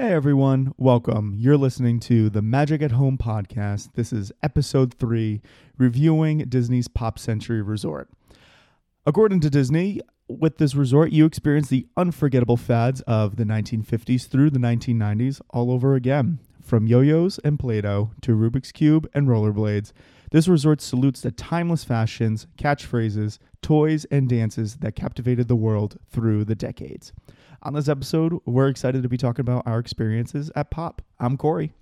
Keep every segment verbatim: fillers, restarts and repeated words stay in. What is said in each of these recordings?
Hey everyone, welcome. You're listening to the Magic at Home Podcast. This is episode three, reviewing Disney's Pop Century Resort. According to Disney, with this resort, you experience the unforgettable fads of the nineteen fifties through the nineteen nineties all over again. From yo-yos and Play-Doh to Rubik's Cube and rollerblades, this resort salutes the timeless fashions, catchphrases, toys, and dances that captivated the world through the decades. On this episode, we're excited to be talking about our experiences at Pop. I'm Cory.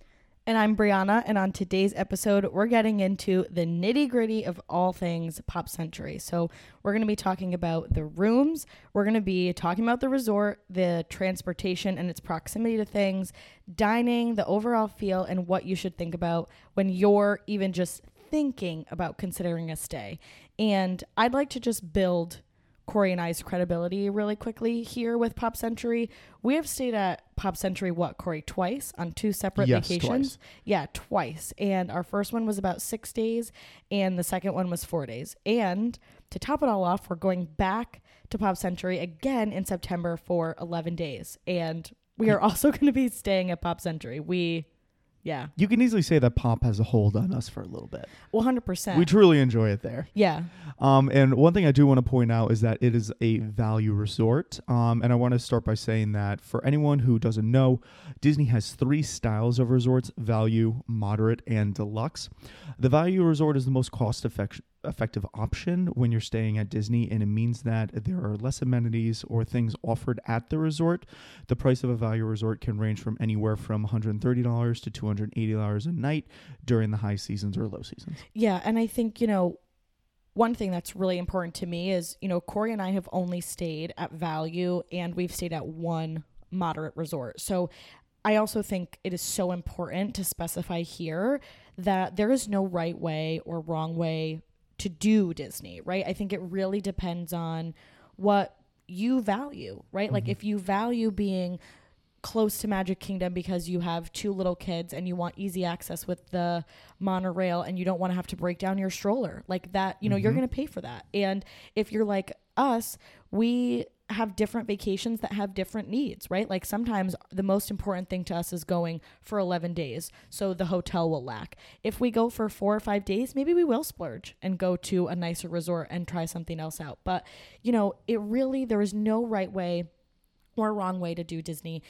And I'm Brianna. And on today's episode, we're getting into the nitty gritty of all things Pop Century. So we're going to be talking about the rooms. We're going to be talking about the resort, the transportation and its proximity to things, dining, the overall feel, and what you should think about when you're even just thinking about considering a stay. And I'd like to just build Cory and I's credibility really quickly here with Pop Century. We have stayed at Pop Century, what, Cory? Twice on two separate yes, vacations? Twice. Yeah, twice. And our first one was about six days, and the second one was four days. And to top it all off, we're going back to Pop Century again in September for eleven days. And we are also going to be staying at Pop Century. We... Yeah. You can easily say that Pop has a hold on us for a little bit. one hundred percent. We truly enjoy it there. Yeah. Um, and one thing I do want to point out is that it is a value resort. Um, and I want to start by saying that for anyone who doesn't know, Disney has three styles of resorts: value, moderate, and deluxe. The value resort is the most cost effective. effective option when you're staying at Disney, and it means that there are less amenities or things offered at the resort. The price of a value resort can range from anywhere from one hundred thirty dollars to two hundred eighty dollars a night during the high seasons or low seasons. Yeah, and I think, you know, one thing that's really important to me is, you know, Cory and I have only stayed at value, and we've stayed at one moderate resort. So I also think it is so important to specify here that there is no right way or wrong way to do Disney, right? I think it really depends on what you value, right? Mm-hmm. Like if you value being close to Magic Kingdom because you have two little kids and you want easy access with the monorail and you don't want to have to break down your stroller, like that, you know, mm-hmm. you're going to pay for that. And if you're like us, we have different vacations that have different needs, right? Like sometimes the most important thing to us is going for eleven days. So the hotel will lack. If we go for four or five days, maybe we will splurge and go to a nicer resort and try something else out. But you know, it really, there is no right way or wrong way to do Disney.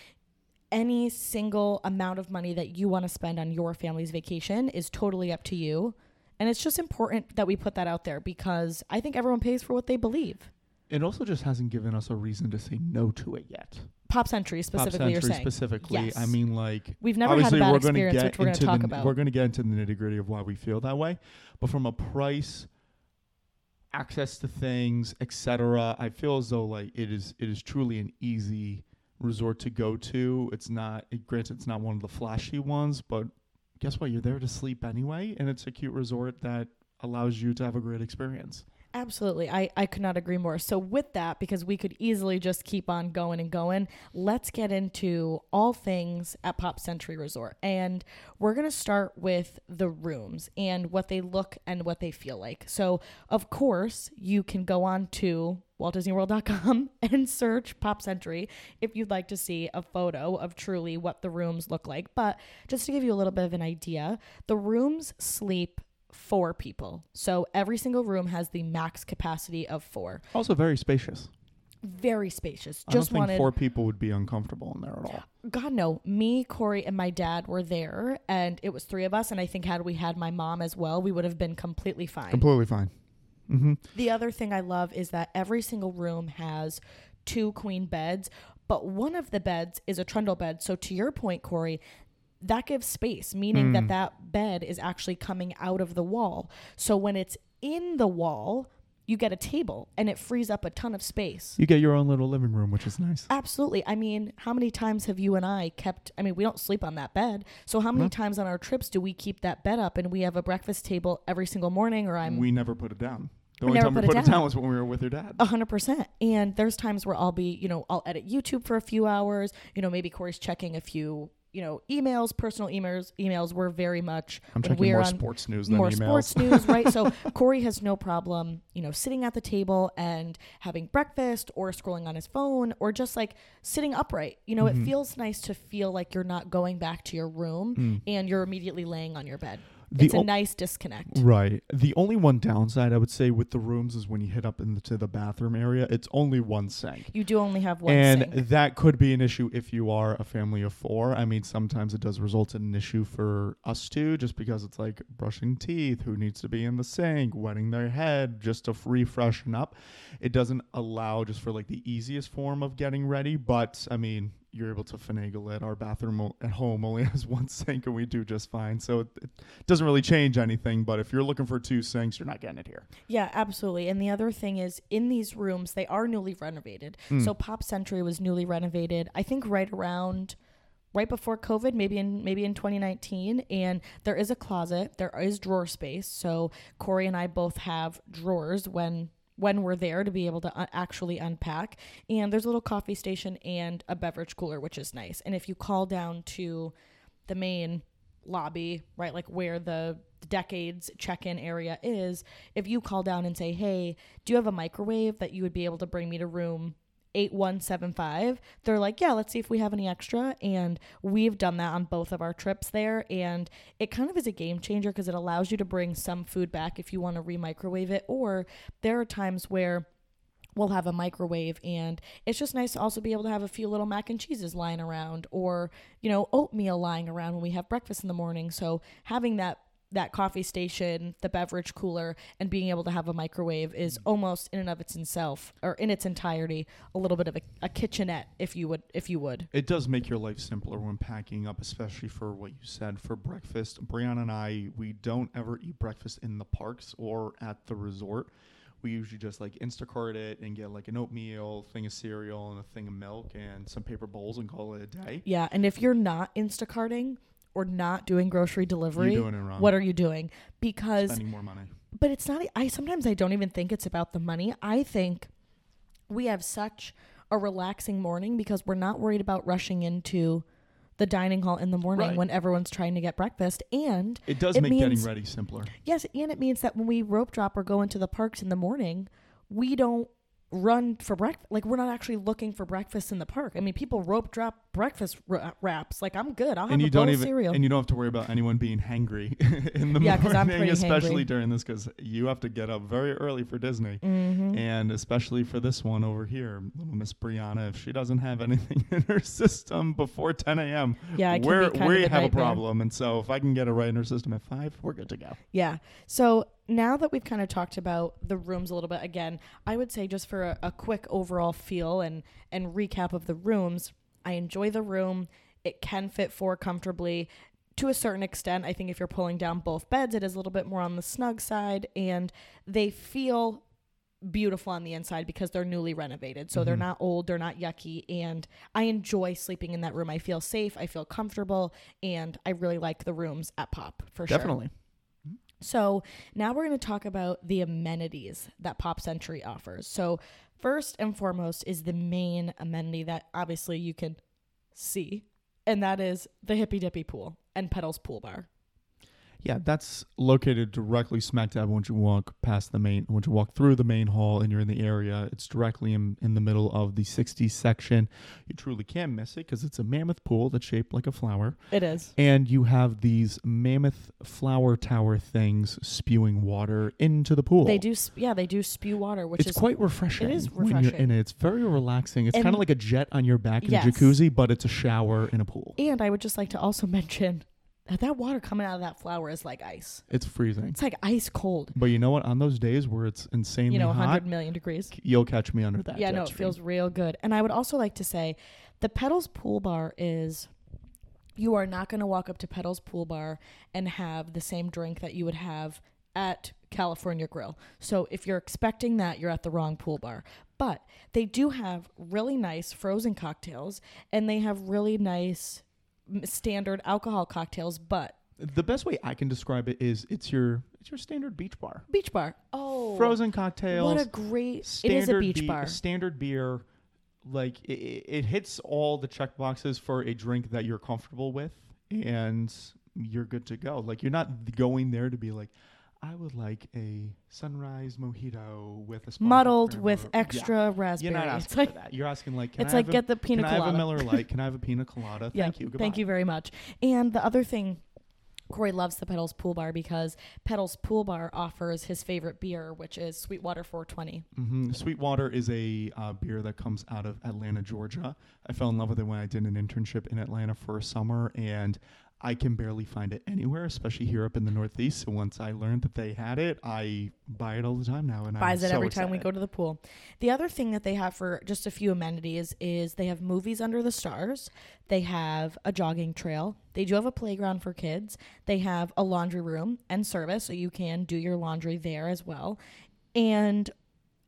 Any single amount of money that you want to spend on your family's vacation is totally up to you. And it's just important that we put that out there because I think everyone pays for what they believe. It also just hasn't given us a reason to say no to it yet. Pop Century specifically, Pop Century you're saying? specifically. Yes. I mean, like... We've never had a bad experience, gonna which we're going to talk the, about. We're going to get into the nitty-gritty of why we feel that way. But from a price, access to things, et cetera, I feel as though, like, it is it is truly an easy resort to go to. It's not... It, granted, it's not one of the flashy ones, but guess what? You're there to sleep anyway, and it's a cute resort that allows you to have a great experience. Absolutely. I, I could not agree more. So with that, because we could easily just keep on going and going, let's get into all things at Pop Century Resort. And we're going to start with the rooms and what they look and what they feel like. So of course, you can go on to Walt Disney World dot com and search Pop Century if you'd like to see a photo of truly what the rooms look like. But just to give you a little bit of an idea, the rooms sleep four people. So every single room has the max capacity of four. Also very spacious. Very spacious. I Just don't think wanted, four people would be uncomfortable in there at all. God, no. Me, Cory, and my dad were there, and it was three of us. And I think had we had my mom as well, we would have been completely fine. Completely fine. Mm-hmm. The other thing I love is that every single room has two queen beds, but one of the beds is a trundle bed. So to your point, Cory, that gives space, meaning mm. that that bed is actually coming out of the wall. So when it's in the wall, you get a table and it frees up a ton of space. You get your own little living room, which is nice. Absolutely. I mean, how many times have you and I kept, I mean, we don't sleep on that bed. So how many mm-hmm. times on our trips do we keep that bed up and we have a breakfast table every single morning or I'm. We never put it down. The only time we put it down was when we were with your dad. A hundred percent. And there's times where I'll be, you know, I'll edit YouTube for a few hours. You know, maybe Cory's checking a few you know, emails, personal emails, emails were very much. I'm checking we're more on sports news than more emails. More sports news, right? So Cory has no problem, you know, sitting at the table and having breakfast or scrolling on his phone or just like sitting upright. You know, mm-hmm. it feels nice to feel like you're not going back to your room mm. and you're immediately laying on your bed. The it's o- a nice disconnect. Right. The only one downside I would say with the rooms is when you hit up into the bathroom area, it's only one sink. You do only have one and sink. And that could be an issue if you are a family of four. I mean, sometimes it does result in an issue for us two just because it's like brushing teeth, who needs to be in the sink, wetting their head just to free freshen up. It doesn't allow just for like the easiest form of getting ready. But I mean, you're able to finagle it. Our bathroom at home only has one sink and we do just fine. So it, it doesn't really change anything. But if you're looking for two sinks, you're not getting it here. Yeah, absolutely. And the other thing is in these rooms, they are newly renovated. Mm. So Pop Century was newly renovated, I think right around right before COVID, maybe in maybe in twenty nineteen. And there is a closet. There is drawer space. So Cory and I both have drawers when when we're there to be able to un- actually unpack. And there's a little coffee station and a beverage cooler, which is nice. And if you call down to the main lobby, right, like where the Decades check-in area is, if you call down and say, hey, do you have a microwave that you would be able to bring me to room eight one seven five? They're like, yeah, let's see if we have any extra. And we've done that on both of our trips there. And it kind of is a game changer because it allows you to bring some food back if you want to re-microwave it. Or there are times where we'll have a microwave and it's just nice to also be able to have a few little mac and cheeses lying around or, you know, oatmeal lying around when we have breakfast in the morning. So having that that coffee station, the beverage cooler, and being able to have a microwave is almost in and of itself, or in its entirety, a little bit of a, a kitchenette, if you would, if you would. It does make your life simpler when packing up, especially for what you said, for breakfast. Brianna and I, we don't ever eat breakfast in the parks or at the resort. We usually just like Instacart it and get like an oatmeal, thing of cereal, and a thing of milk, and some paper bowls and call it a day. Yeah, and if you're not Instacarting, or not doing grocery delivery, you're doing it wrong. What are you doing? Because spending more money. But it's not, I sometimes I don't even think it's about the money. I think we have such a relaxing morning because we're not worried about rushing into the dining hall in the morning right. when everyone's trying to get breakfast. And it does it make means, getting ready simpler. Yes, and it means that when we rope drop or go into the parks in the morning, we don't run for breakfast. Like, we're not actually looking for breakfast in the park. I mean, people rope drop breakfast r- wraps. Like, I'm good. I'll and have you a bowl don't even, of cereal. And you don't have to worry about anyone being hangry in the yeah, morning, 'cause I'm pretty especially hangry. During this, because you have to get up very early for Disney. Mm-hmm. And especially for this one over here, little Miss Brianna, if she doesn't have anything in her system before ten a.m., yeah, we're, we have a problem. And so if I can get it right in her system at five, we're good to go. Yeah. So now that we've kind of talked about the rooms a little bit, again, I would say just for a, a quick overall feel and, and recap of the rooms, I enjoy the room. It can fit four comfortably. To a certain extent, I think if you're pulling down both beds, it is a little bit more on the snug side, and they feel beautiful on the inside because they're newly renovated. So mm-hmm. they're not old, they're not yucky, and I enjoy sleeping in that room. I feel safe, I feel comfortable, and I really like the rooms at Pop for Definitely. Sure. Definitely. So now we're going to talk about the amenities that Pop Century offers. So first and foremost is the main amenity that obviously you can see, and that is the Hippie Dippie Pool and Petals Pool Bar. Yeah, that's located directly smack dab once you walk past the main, once you walk through the main hall and you're in the area. It's directly in, in the middle of the sixties section. You truly can't miss it because it's a mammoth pool that's shaped like a flower. It is. And you have these mammoth flower tower things spewing water into the pool. They do, yeah, they do spew water, which it's is quite refreshing. It is refreshing. When you're in it. It's very relaxing. It's kind of like a jet on your back in yes. a jacuzzi, but it's a shower in a pool. And I would just like to also mention, that water coming out of that flower is like ice. It's freezing. It's like ice cold. But you know what? On those days where it's insanely hot, you know, one hundred million degrees, you'll catch me under that. Yeah, no, it feels real good. And I would also like to say the Petals Pool Bar is, you are not going to walk up to Petals Pool Bar and have the same drink that you would have at California Grill. So if you're expecting that, you're at the wrong pool bar. But they do have really nice frozen cocktails, and they have really nice standard alcohol cocktails, but the best way I can describe it is it's your it's your standard beach bar. Beach bar. Oh, frozen cocktails. What a great! It is a beach be- bar. Standard beer. like it, it hits all the check boxes for a drink that you're comfortable with, and you're good to go. Like, you're not going there to be like, I would like a sunrise mojito with a muddled cream with extra yeah. raspberry. You're not asking it's for like, that. You're asking like, can it's I like have get a, the pina can colada. Can I have a Miller Lite? Can I have a pina colada? Thank yep. you. Goodbye. Thank you very much. And the other thing, Cory loves the Petals Pool Bar because Petals Pool Bar offers his favorite beer, which is Sweetwater four twenty. Mm-hmm. Sweetwater is a uh, beer that comes out of Atlanta, Georgia. I fell in love with it when I did an internship in Atlanta for a summer, and I can barely find it anywhere, especially here up in the Northeast. So once I learned that they had it, I buy it all the time now. And buys I'm it so every excited. Time we go to the pool. The other thing that they have for just a few amenities is they have movies under the stars. They have a jogging trail. They do have a playground for kids. They have a laundry room and service, so you can do your laundry there as well. And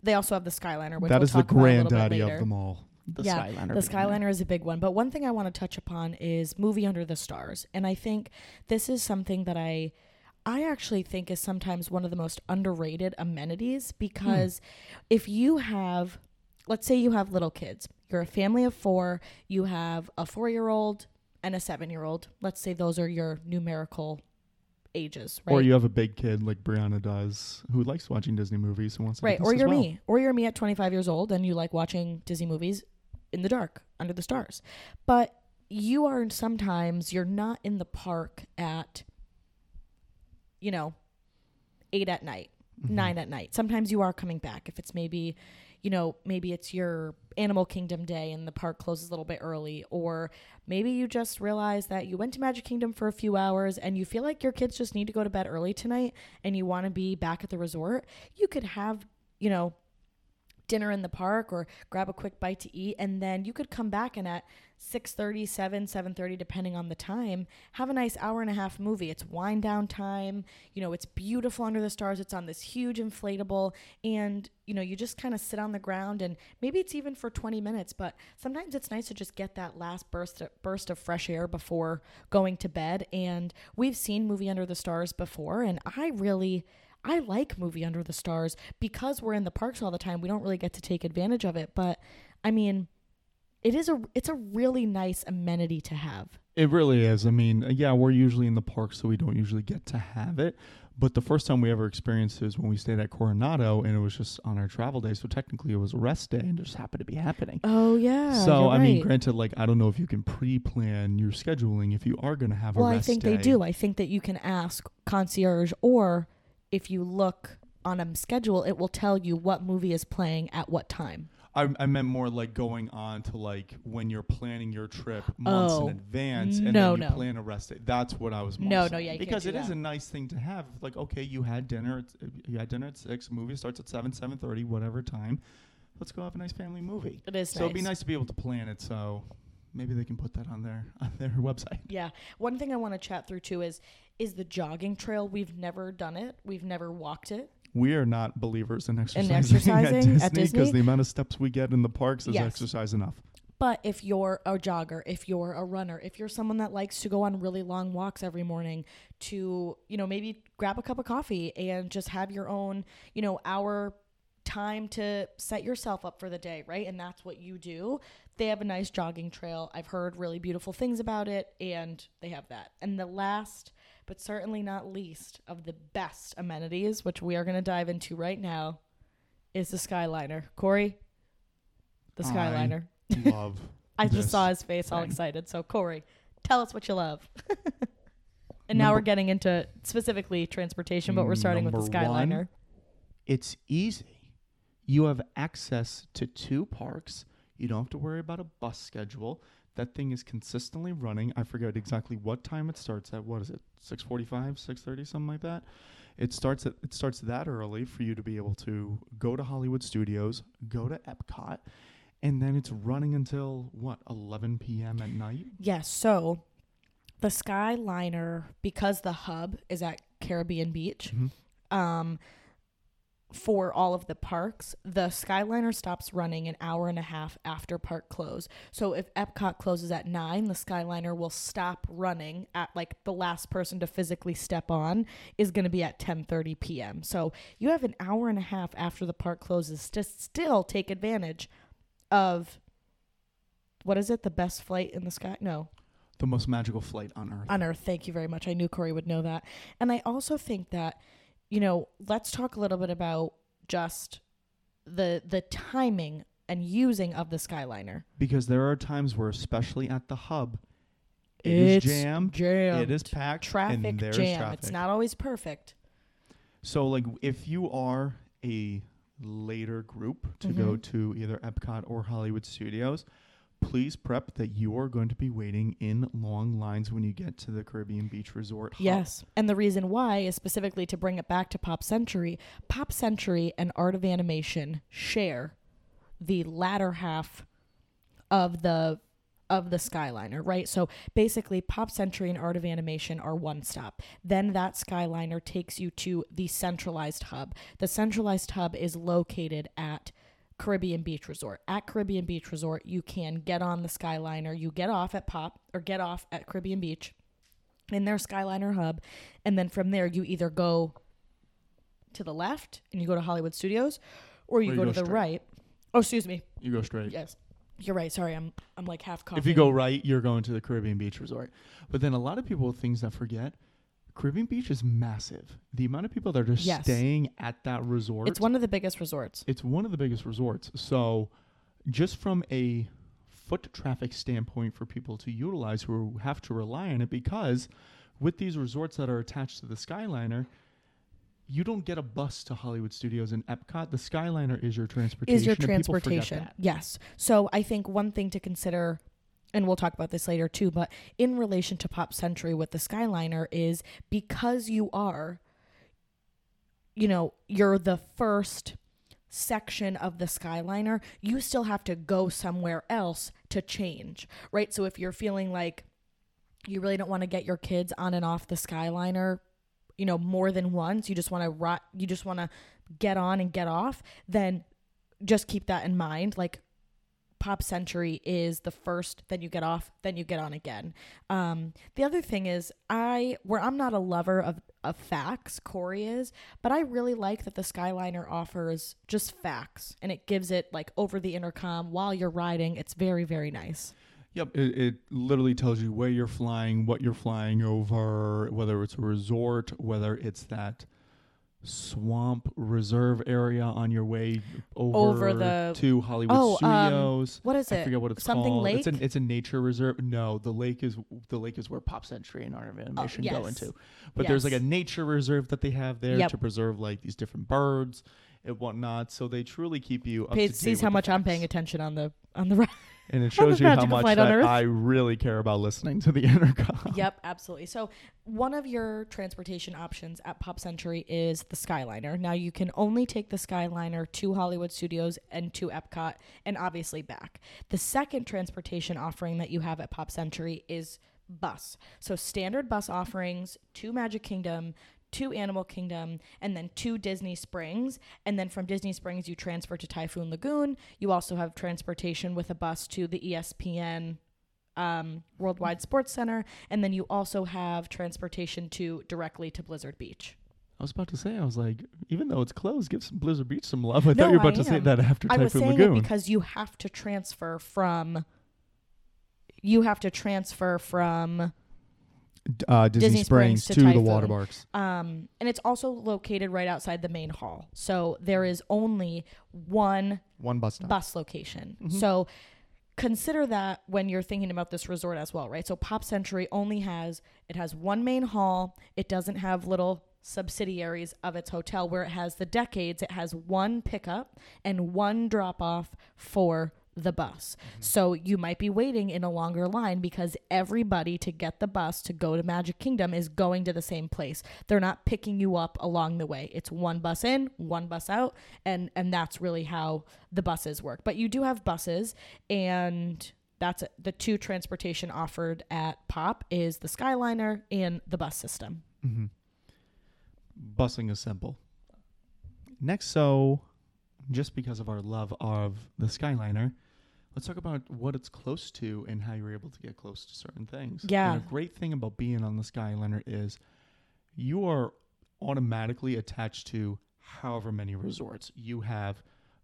they also have the Skyliner, which that we'll is talk the granddaddy of them all. The yeah, Skyliner the Skyliner is a big one. But one thing I want to touch upon is movie under the stars. And I think this is something that I I actually think is sometimes one of the most underrated amenities, because mm. if you have, let's say you have little kids, you're a family of four, you have a four-year-old and a seven-year-old. Let's say those are your numerical ages, right? Or you have a big kid like Brianna does, who likes watching Disney movies and wants to right. do this or you're as well. me. Or you're me at twenty-five years old and you like watching Disney movies in the dark, under the stars. But you are sometimes, you're not in the park at, you know, eight at night, mm-hmm. nine at night. Sometimes you are coming back. If it's maybe, you know, maybe it's your Animal Kingdom day and the park closes a little bit early, or maybe you just realize that you went to Magic Kingdom for a few hours and you feel like your kids just need to go to bed early tonight and you want to be back at the resort. You could have, you know, dinner in the park or grab a quick bite to eat, and then you could come back and at six thirty, seven, seven thirty, depending on the time, have a nice hour and a half movie. It's wind down time. You know, it's beautiful under the stars. It's on this huge inflatable, and you know, you just kind of sit on the ground, and maybe it's even for twenty minutes, but sometimes it's nice to just get that last burst of, burst of fresh air before going to bed. And we've seen Movie Under the Stars before, and I really I like Movie Under the Stars because we're in the parks all the time. We don't really get to take advantage of it, but I mean, it is a it's a really nice amenity to have. It really is. I mean, yeah, we're usually in the park, so we don't usually get to have it. But the first time we ever experienced it was when we stayed at Coronado, and it was just on our travel day. So technically it was a rest day and it just happened to be happening. Oh, yeah. So, I right. mean, granted, like, I don't know if you can pre-plan your scheduling if you are going to have well, a rest day. Well, I think day. They do. I think that you can ask concierge, or if you look on a schedule, it will tell you what movie is playing at what time. I, I meant more like going on to like when you're planning your trip months oh, in advance and no, then you no. plan a rest day. That's what I was more No, saying. no, yeah. You because can't do it that. Is a nice thing to have. Like, okay, you had dinner. It's, you had dinner at six. Movie starts at seven, seven thirty, whatever time. Let's go have a nice family movie. It is so nice. So it'd be nice to be able to plan it. So maybe they can put that on their, on their website. Yeah. One thing I want to chat through too is is the jogging trail. We've never done it. We've never walked it. We are not believers in exercising, in exercising at Disney, because the amount of steps we get in the parks is yes. exercise enough. But if you're a jogger, if you're a runner, if you're someone that likes to go on really long walks every morning to, you know, maybe grab a cup of coffee and just have your own, you know, hour time to set yourself up for the day, right? And that's what you do. They have a nice jogging trail. I've heard really beautiful things about it, and they have that. And the last, but certainly not least, of the best amenities, which we are going to dive into right now, is the Skyliner. Cory, the Skyliner. I love I just saw his face thing. All excited. So, Cory, tell us what you love. And number now we're getting into specifically transportation, but we're starting with the Skyliner. One, it's easy. You have access to two parks. You don't have to worry about a bus schedule. That thing is consistently running. I forget exactly what time it starts at. What is it? six forty-five, six thirty, something like that. It starts at, it starts that early for you to be able to go to Hollywood Studios, go to Epcot, and then it's running until, what, eleven p.m. at night? Yes. Yeah, so the Skyliner, because the hub is at Caribbean Beach, mm-hmm. um, for all of the parks, the Skyliner stops running an hour and a half after park close. So if Epcot closes at nine, the Skyliner will stop running at, like, the last person to physically step on is going to be at ten thirty p.m. So you have an hour and a half after the park closes to still take advantage of what is it? The best flight in the sky? No. The most magical flight on Earth. On Earth. Thank you very much. I knew Cory would know that. And I also think that, you know, let's talk a little bit about just the the timing and using of the Skyliner. Because there are times where, especially at the hub, it it's is jammed, jammed. It is packed. Traffic and there's jam. Traffic. It's not always perfect. So, like, if you are a later group to mm-hmm. go to either Epcot or Hollywood Studios, please prep that you are going to be waiting in long lines when you get to the Caribbean Beach Resort hub. Yes, and the reason why is specifically to bring it back to Pop Century. Pop Century and Art of Animation share the latter half of the of the Skyliner, right? So basically Pop Century and Art of Animation are one stop. Then that Skyliner takes you to the centralized hub. The centralized hub is located at Caribbean Beach Resort. At Caribbean Beach Resort, you can get on the Skyliner. You get off at Pop or get off at Caribbean Beach in their Skyliner hub. And then from there, you either go to the left and you go to Hollywood Studios or you, or you go, go to straight. the right. Oh, excuse me. You go straight. Yes. You're right. Sorry, I'm I'm like half coffee. If you go right, you're going to the Caribbean Beach Resort. But then a lot of people things that forget, Caribbean Beach is massive. The amount of people that are just yes. staying at that resort. It's one of the biggest resorts. It's one of the biggest resorts. So just from a foot traffic standpoint for people to utilize who have to rely on it, because with these resorts that are attached to the Skyliner, you don't get a bus to Hollywood Studios and Epcot. The Skyliner is your transportation. Is your transportation. Yes. So I think one thing to consider, and we'll talk about this later too, but in relation to Pop Century with the Skyliner is because you are, you know, you're the first section of the Skyliner, you still have to go somewhere else to change, right? So if you're feeling like you really don't want to get your kids on and off the Skyliner, you know, more than once, you just want to rot, you just want to get on and get off, then just keep that in mind. Like, Pop Century is the first, then you get off, then you get on again. Um, the other thing is, I where I'm not a lover of, of facts, Cory is, but I really like that the Skyliner offers just facts, and it gives it like over the intercom while you're riding. It's very, very nice. Yep, it, it literally tells you where you're flying, what you're flying over, whether it's a resort, whether it's that swamp reserve area on your way over, over the, to Hollywood oh, Studios. Um, what is it? I forget what it's Something called. Lake? It's, an, it's a nature reserve. No, the lake is the lake is where Pop Century and Art of Animation oh, yes. go into. But yes. there's like a nature reserve that they have there yep. to preserve like these different birds and whatnot. So they truly keep you up Page to date. Sees how much facts. I'm paying attention on the on the ride. And it shows you how much that I really care about listening to the intercom. Yep, absolutely. So one of your transportation options at Pop Century is the Skyliner. Now, you can only take the Skyliner to Hollywood Studios and to Epcot and obviously back. The second transportation offering that you have at Pop Century is bus. So standard bus offerings to Magic Kingdom, to Animal Kingdom, and then to Disney Springs. And then from Disney Springs, you transfer to Typhoon Lagoon. You also have transportation with a bus to the E S P N um, Worldwide Sports Center. And then you also have transportation to directly to Blizzard Beach. I was about to say, I was like, even though it's closed, give some Blizzard Beach some love. I no, thought you were about I to am. say that after Typhoon Lagoon. I was saying Lagoon. it because you have to transfer from... You have to transfer from... Uh, Disney, Disney Springs, Springs to, to the water parks. Um, and it's also located right outside the main hall. So there is only one, one bus, bus location. Mm-hmm. So consider that when you're thinking about this resort as well, right? So Pop Century only has, it has one main hall. It doesn't have little subsidiaries of its hotel where it has the decades. It has one pickup and one drop off for the bus. Mm-hmm. So you might be waiting in a longer line because everybody to get the bus to go to Magic Kingdom is going to the same place. They're not picking you up along the way. It's one bus in, one bus out, and and that's really how the buses work. But you do have buses, and that's it. The two transportation offered at Pop is the Skyliner and the bus system. Mm-hmm. Busing is simple. Next, so just because of our love of the Skyliner, let's talk about what it's close to and how you're able to get close to certain things. Yeah. And a great thing about being on the Skyliner is you are automatically attached to however many resorts. You have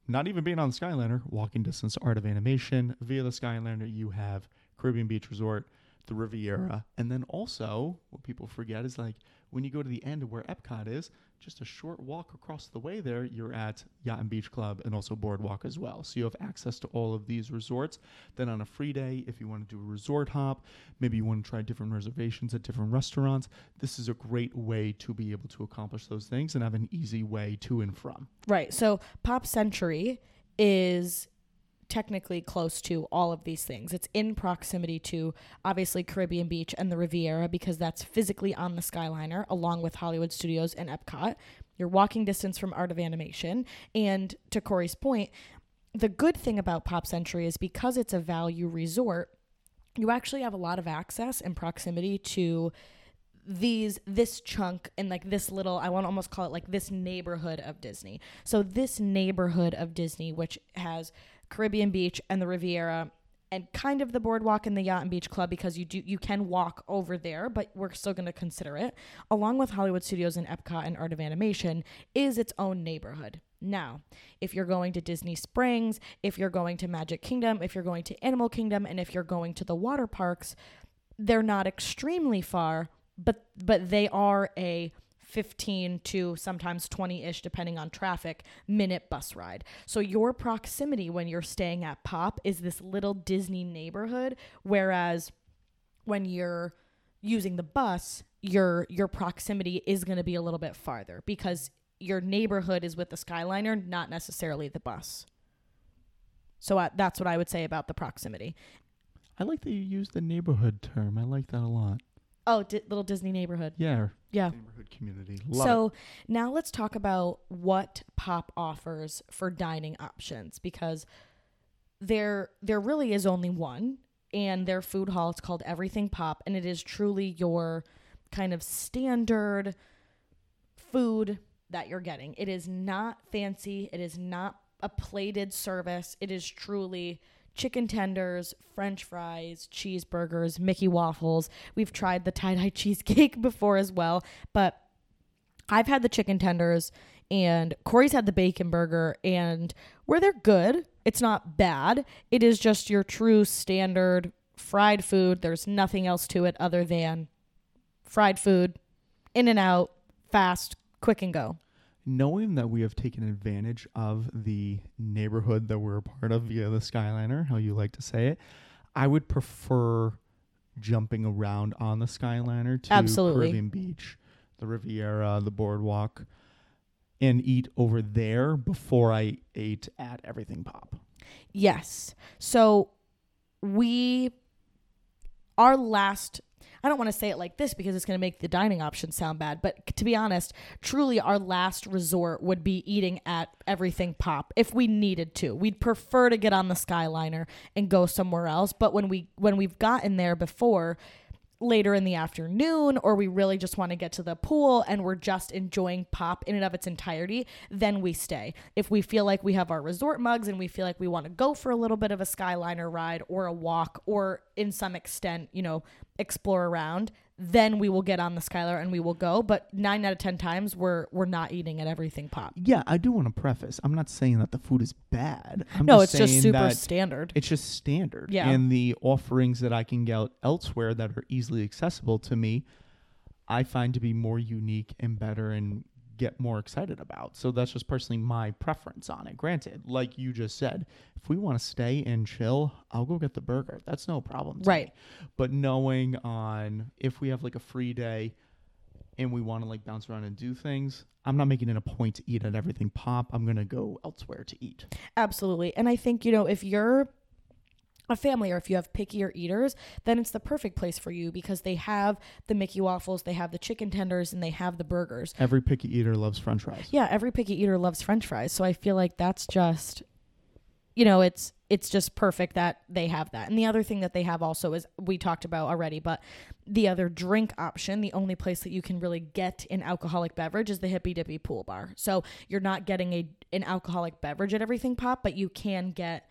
not even being on the Skyliner, walking distance to Art of Animation. Via the Skyliner, you have Caribbean Beach Resort, the Riviera. And then also, what people forget is, like, when you go to the end of where Epcot is, just a short walk across the way there, you're at Yacht and Beach Club and also Boardwalk as well. So you have access to all of these resorts. Then on a free day, if you want to do a resort hop, maybe you want to try different reservations at different restaurants, this is a great way to be able to accomplish those things and have an easy way to and from. Right. So Pop Century is technically close to all of these things. It's in proximity to, obviously, Caribbean Beach and the Riviera, because that's physically on the Skyliner, along with Hollywood Studios and Epcot. You're walking distance from Art of Animation. And to Cory's point, the good thing about Pop Century is because it's a value resort, you actually have a lot of access and proximity to these, this chunk and like this little, I want to almost call it like this neighborhood of Disney. So this neighborhood of Disney, which has Caribbean Beach and the Riviera and kind of the Boardwalk and the Yacht and Beach Club, because you do you can walk over there, but we're still going to consider it, along with Hollywood Studios and Epcot and Art of Animation, is its own neighborhood. Now, if you're going to Disney Springs, if you're going to Magic Kingdom, if you're going to Animal Kingdom, and if you're going to the water parks, they're not extremely far, but but they are a fifteen to sometimes twenty-ish, depending on traffic, minute bus ride. So your proximity when you're staying at Pop is this little Disney neighborhood, whereas when you're using the bus, your your proximity is going to be a little bit farther because your neighborhood is with the Skyliner, not necessarily the bus. So uh, that's what I would say about the proximity. I like that you use the neighborhood term. I like that a lot. Oh, di- little Disney neighborhood. Yeah. Yeah. Neighborhood community. Love so it. Now let's talk about what Pop offers for dining options, because there there really is only one, and their food hall, it's called Everything Pop, and it is truly your kind of standard food that you're getting. It is not fancy. It is not a plated service. It is truly chicken tenders, French fries, cheeseburgers, Mickey waffles. We've tried the tie-dye cheesecake before as well, but I've had the chicken tenders and Cory's had the bacon burger, and where they're good, it's not bad. It is just your true standard fried food. There's nothing else to it other than fried food, in and out, fast, quick and go. Knowing that we have taken advantage of the neighborhood that we're a part of via the Skyliner, how you like to say it, I would prefer jumping around on the Skyliner to Absolutely. Caribbean Beach, the Riviera, the Boardwalk, and eat over there before I ate at Everything Pop. Yes. So we, our last... I don't want to say it like this because it's going to make the dining option sound bad, but to be honest, truly our last resort would be eating at Everything Pop if we needed to. We'd prefer to get on the Skyliner and go somewhere else, but when we when we've gotten there before, later in the afternoon, or we really just want to get to the pool and we're just enjoying Pop in and of its entirety, then we stay. If we feel like we have our resort mugs and we feel like we want to go for a little bit of a Skyliner ride or a walk, or in some extent, you know, explore around, then we will get on the Skyliner and we will go. But nine out of ten times, we're we're not eating at Everything Pop. Yeah, I do want to preface, I'm not saying that the food is bad. I'm no, just it's just super standard. It's just standard. Yeah. And the offerings that I can get elsewhere that are easily accessible to me, I find to be more unique and better and get more excited about. So that's just personally my preference on it. Granted, like you just said, if we want to stay and chill, I'll go get the burger. That's no problem to right. me. But knowing on if we have like a free day and we want to like bounce around and do things, I'm not making it a point to eat at Everything Pop. I'm going to go elsewhere to eat. Absolutely. And I think, you know, if you're a family or if you have pickier eaters, then it's the perfect place for you because they have the Mickey waffles, they have the chicken tenders, and they have the burgers. Every picky eater loves French fries. Yeah, every picky eater loves French fries. So I feel like that's just, you know, it's it's just perfect that they have that. And the other thing that they have also is, we talked about already, but the other drink option, the only place that you can really get an alcoholic beverage is the Hippie Dippie Pool Bar. So you're not getting a an alcoholic beverage at Everything Pop, but you can get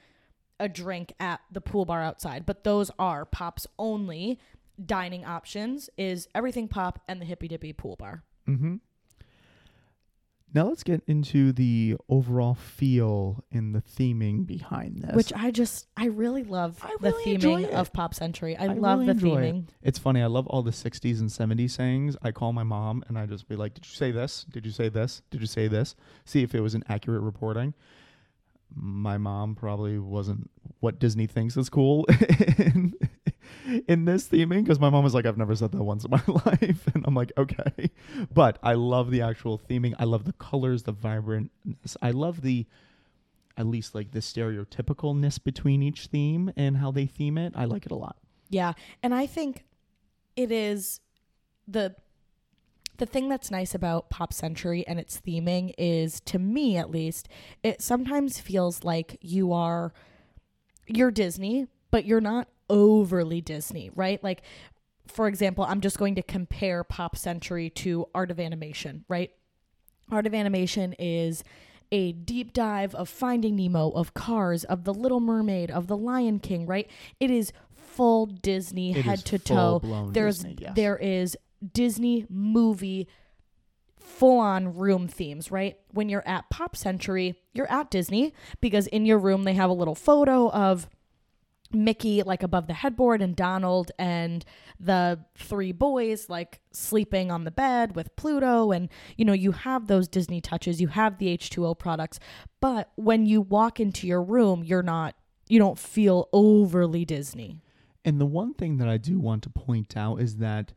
a drink at the pool bar outside. But those are Pop's only dining options, is Everything Pop and the Hippie Dippie Pool Bar. Mm-hmm. Now let's get into the overall feel and the theming behind this. Which I just, I really love I the really theming of Pop Century. I, I love really the theming. It. It's funny. I love all the sixties and seventies sayings. I call my mom and I just be like, did you say this? Did you say this? Did you say this? See if it was an accurate reporting. My mom probably wasn't what Disney thinks is cool in, in this theming, because my mom was like, I've never said that once in my life. And I'm like, okay. But I love the actual theming. I love the colors, the vibrantness. I love the, at least like the stereotypicalness between each theme and how they theme it. I like it a lot. Yeah. And I think it is the... The thing that's nice about Pop Century and its theming is, to me at least, it sometimes feels like you are, you're Disney, but you're not overly Disney, right? Like, for example, I'm just going to compare Pop Century to Art of Animation, right? Art of Animation is a deep dive of Finding Nemo, of Cars, of The Little Mermaid, of The Lion King, right? It is full Disney head to toe. There's, there is Disney movie full-on room themes, right? When you're at Pop Century, you're at Disney, because in your room they have a little photo of Mickey like above the headboard and Donald and the three boys like sleeping on the bed with Pluto, and you know, you have those Disney touches, you have the H two O products. But when you walk into your room, you're not, you don't feel overly Disney. And the one thing that I do want to point out is that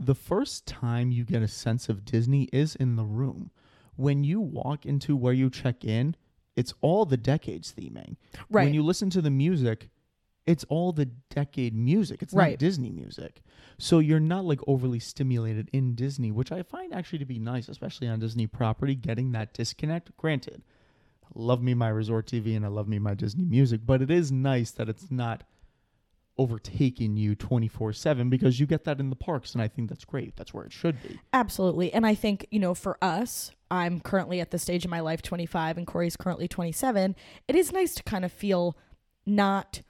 the first time you get a sense of Disney is in the room. When you walk into where you check in, it's all the decades theming. Right. When you listen to the music, it's all the decade music. It's right. not Disney music. So you're not like overly stimulated in Disney, which I find actually to be nice, especially on Disney property, getting that disconnect. Granted, I love me my resort T V and I love me my Disney music, but it is nice that it's not overtaking you twenty-four seven, because you get that in the parks, and I think that's great. That's where it should be. Absolutely. And I think, you know, for us, I'm currently at the stage in my life, twenty-five, and Cory's currently twenty-seven. It is nice to kind of feel not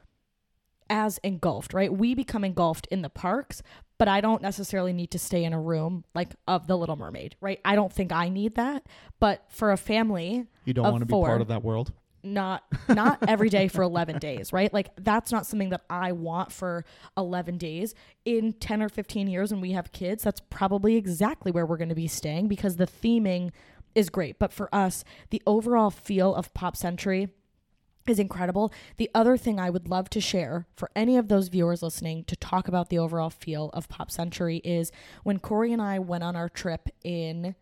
as engulfed, right? We become engulfed in the parks, but I don't necessarily need to stay in a room like of The Little Mermaid, right? I don't think I need that. But for a family, you don't want to be part of that world. Not not every day for eleven days, right? Like, that's not something that I want for eleven days. In ten or fifteen years when we have kids, that's probably exactly where we're going to be staying, because the theming is great. But for us, the overall feel of Pop Century is incredible. The other thing I would love to share for any of those viewers listening to talk about the overall feel of Pop Century is when Cory and I went on our trip in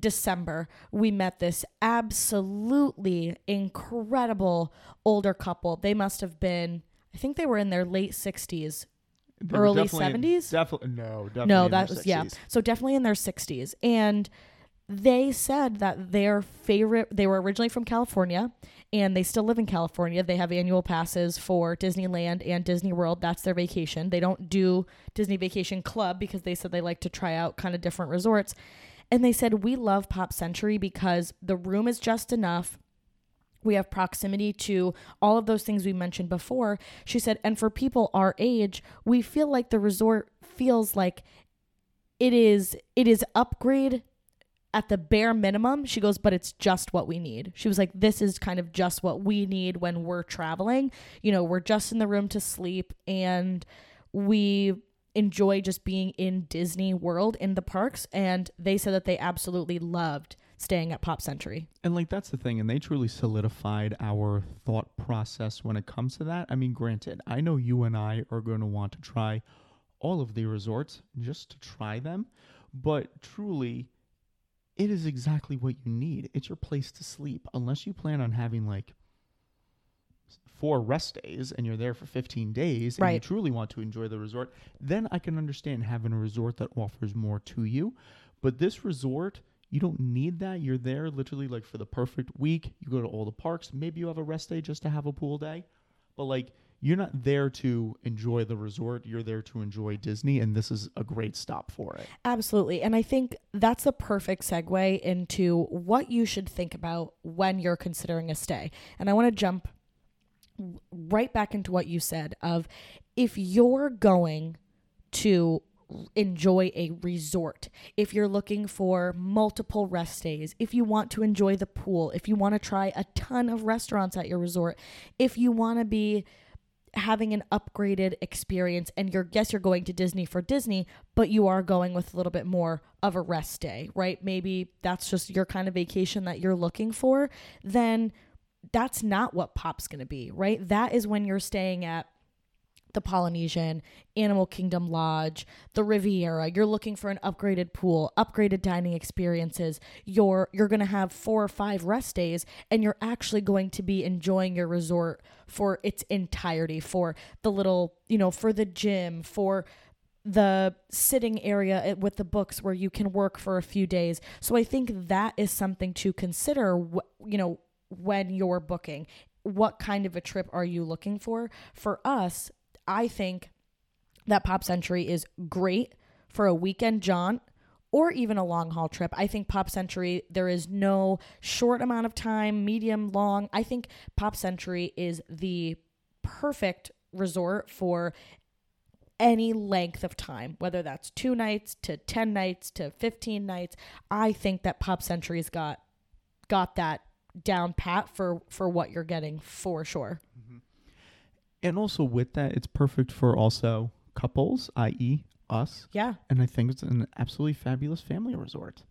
December, we met this absolutely incredible older couple. They must have been, I think they were in their late sixties, they early seventies. Definitely no, definitely no. That was sixties. Yeah. So definitely in their sixties, and they said that their favorite. They were originally from California, and they still live in California. They have annual passes for Disneyland and Disney World. That's their vacation. They don't do Disney Vacation Club because they said they like to try out kind of different resorts. And they said, we love Pop Century because the room is just enough. We have proximity to all of those things we mentioned before. She said, and for people our age, we feel like the resort feels like it is it is upgrade at the bare minimum. She goes, but it's just what we need. She was like, this is kind of just what we need when we're traveling. You know, we're just in the room to sleep, and we enjoy just being in Disney World in the parks. And they said that they absolutely loved staying at Pop Century. And like, that's the thing. And they truly solidified our thought process when it comes to that. I mean, granted, I know you and I are going to want to try all of the resorts just to try them, but truly it is exactly what you need. It's your place to sleep, unless you plan on having like four rest days and you're there for fifteen days and right. you truly want to enjoy the resort, then I can understand having a resort that offers more to you. But this resort, you don't need that. You're there literally like for the perfect week. You go to all the parks. Maybe you have a rest day just to have a pool day, but like, you're not there to enjoy the resort. You're there to enjoy Disney, and this is a great stop for it. Absolutely. And I think that's the perfect segue into what you should think about when you're considering a stay. And I want to jump right back into what you said of, if you're going to enjoy a resort, if you're looking for multiple rest days, if you want to enjoy the pool, if you want to try a ton of restaurants at your resort, if you want to be having an upgraded experience and you're, yes, you're going to Disney for Disney, but you are going with a little bit more of a rest day, right? Maybe that's just your kind of vacation that you're looking for. Then that's not what Pop's going to be, right? That is when you're staying at the Polynesian, Animal Kingdom Lodge, the Riviera. You're looking for an upgraded pool, upgraded dining experiences. You're you're going to have four or five rest days, and you're actually going to be enjoying your resort for its entirety, for the little, you know, for the gym, for the sitting area with the books where you can work for a few days. So I think that is something to consider, you know, when you're booking. What kind of a trip are you looking for? For us, I think that Pop Century is great for a weekend jaunt or even a long haul trip. I think Pop Century, there is no short amount of time, medium, long. I think Pop Century is the perfect resort for any length of time, whether that's two nights to ten nights to fifteen nights. I think that Pop Century's got got that down pat for, for what you're getting for sure. Mm-hmm. And also with that, it's perfect for also couples, that is us. Yeah. And I think it's an absolutely fabulous family resort.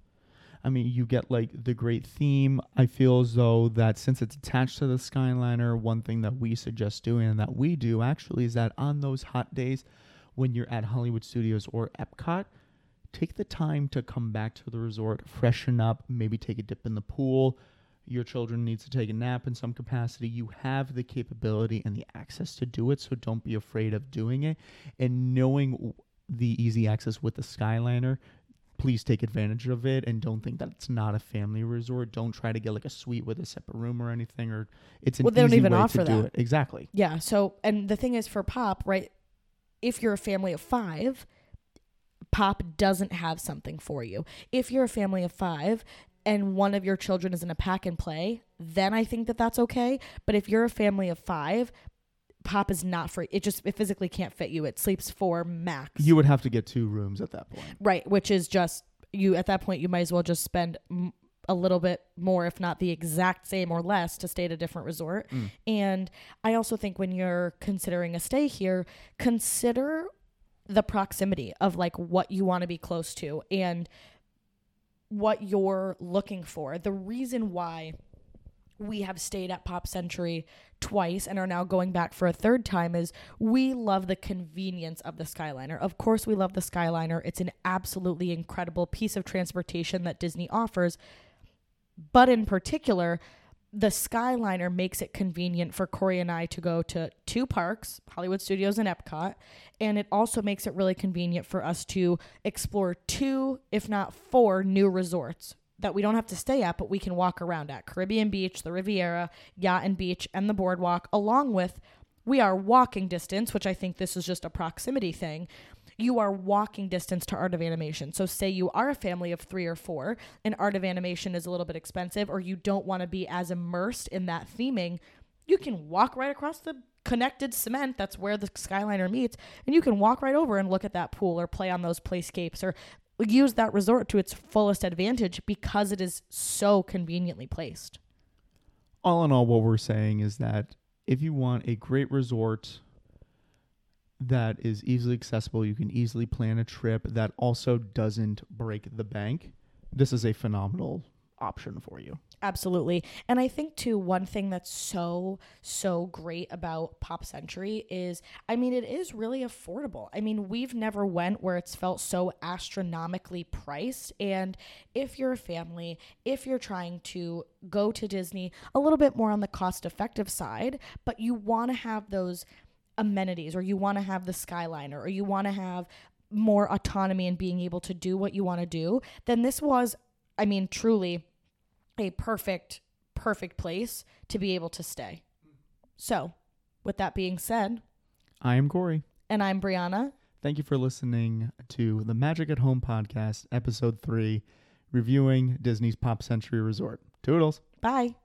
I mean, you get like the great theme. I feel as though that since it's attached to the Skyliner, one thing that we suggest doing and that we do actually is that on those hot days when you're at Hollywood Studios or Epcot, take the time to come back to the resort, freshen up, maybe take a dip in the pool. Your children needs to take a nap in some capacity. You have the capability and the access to do it, so don't be afraid of doing it. And knowing the easy access with the Skyliner, please take advantage of it and don't think that it's not a family resort. Don't try to get like a suite with a separate room or anything. Or it's an well, they easy don't even way offer to that. Do it. Exactly. Yeah. So, and the thing is for Pop, right, if you're a family of five, Pop doesn't have something for you. If you're a family of five and one of your children is in a pack and play, then I think that that's okay. But if you're a family of five, Pop is not for, it just, it physically can't fit you. It sleeps four max. You would have to get two rooms at that point. Right, which is just, you at that point, you might as well just spend m- a little bit more, if not the exact same or less, to stay at a different resort. Mm. And I also think when you're considering a stay here, consider the proximity of like what you want to be close to and what you're looking for. The reason why we have stayed at Pop Century twice and are now going back for a third time is we love the convenience of the Skyliner. Of course, we love the Skyliner. It's an absolutely incredible piece of transportation that Disney offers. But in particular, the Skyliner makes it convenient for Cory and I to go to two parks, Hollywood Studios and Epcot, and it also makes it really convenient for us to explore two, if not four, new resorts that we don't have to stay at, but we can walk around at Caribbean Beach, the Riviera, Yacht and Beach, and the Boardwalk, along with we are walking distance, which I think this is just a proximity thing. You are walking distance to Art of Animation. So say you are a family of three or four and Art of Animation is a little bit expensive or you don't want to be as immersed in that theming, you can walk right across the connected cement. That's where the Skyliner meets. And you can walk right over and look at that pool or play on those playscapes or use that resort to its fullest advantage because it is so conveniently placed. All in all, what we're saying is that if you want a great resort that is easily accessible, you can easily plan a trip that also doesn't break the bank, this is a phenomenal option for you. Absolutely. And I think too, one thing that's so, so great about Pop Century is, I mean, it is really affordable. I mean, we've never went where it's felt so astronomically priced. And if you're a family, if you're trying to go to Disney a little bit more on the cost effective side, but you want to have those amenities or you want to have the Skyliner or you want to have more autonomy and being able to do what you want to do, then this was, I mean, truly a perfect, perfect place to be able to stay. So with that being said, I am Cory. And I'm Brianna. Thank you for listening to the Magic at Home Podcast, episode three, reviewing Disney's Pop Century Resort. Toodles. Bye.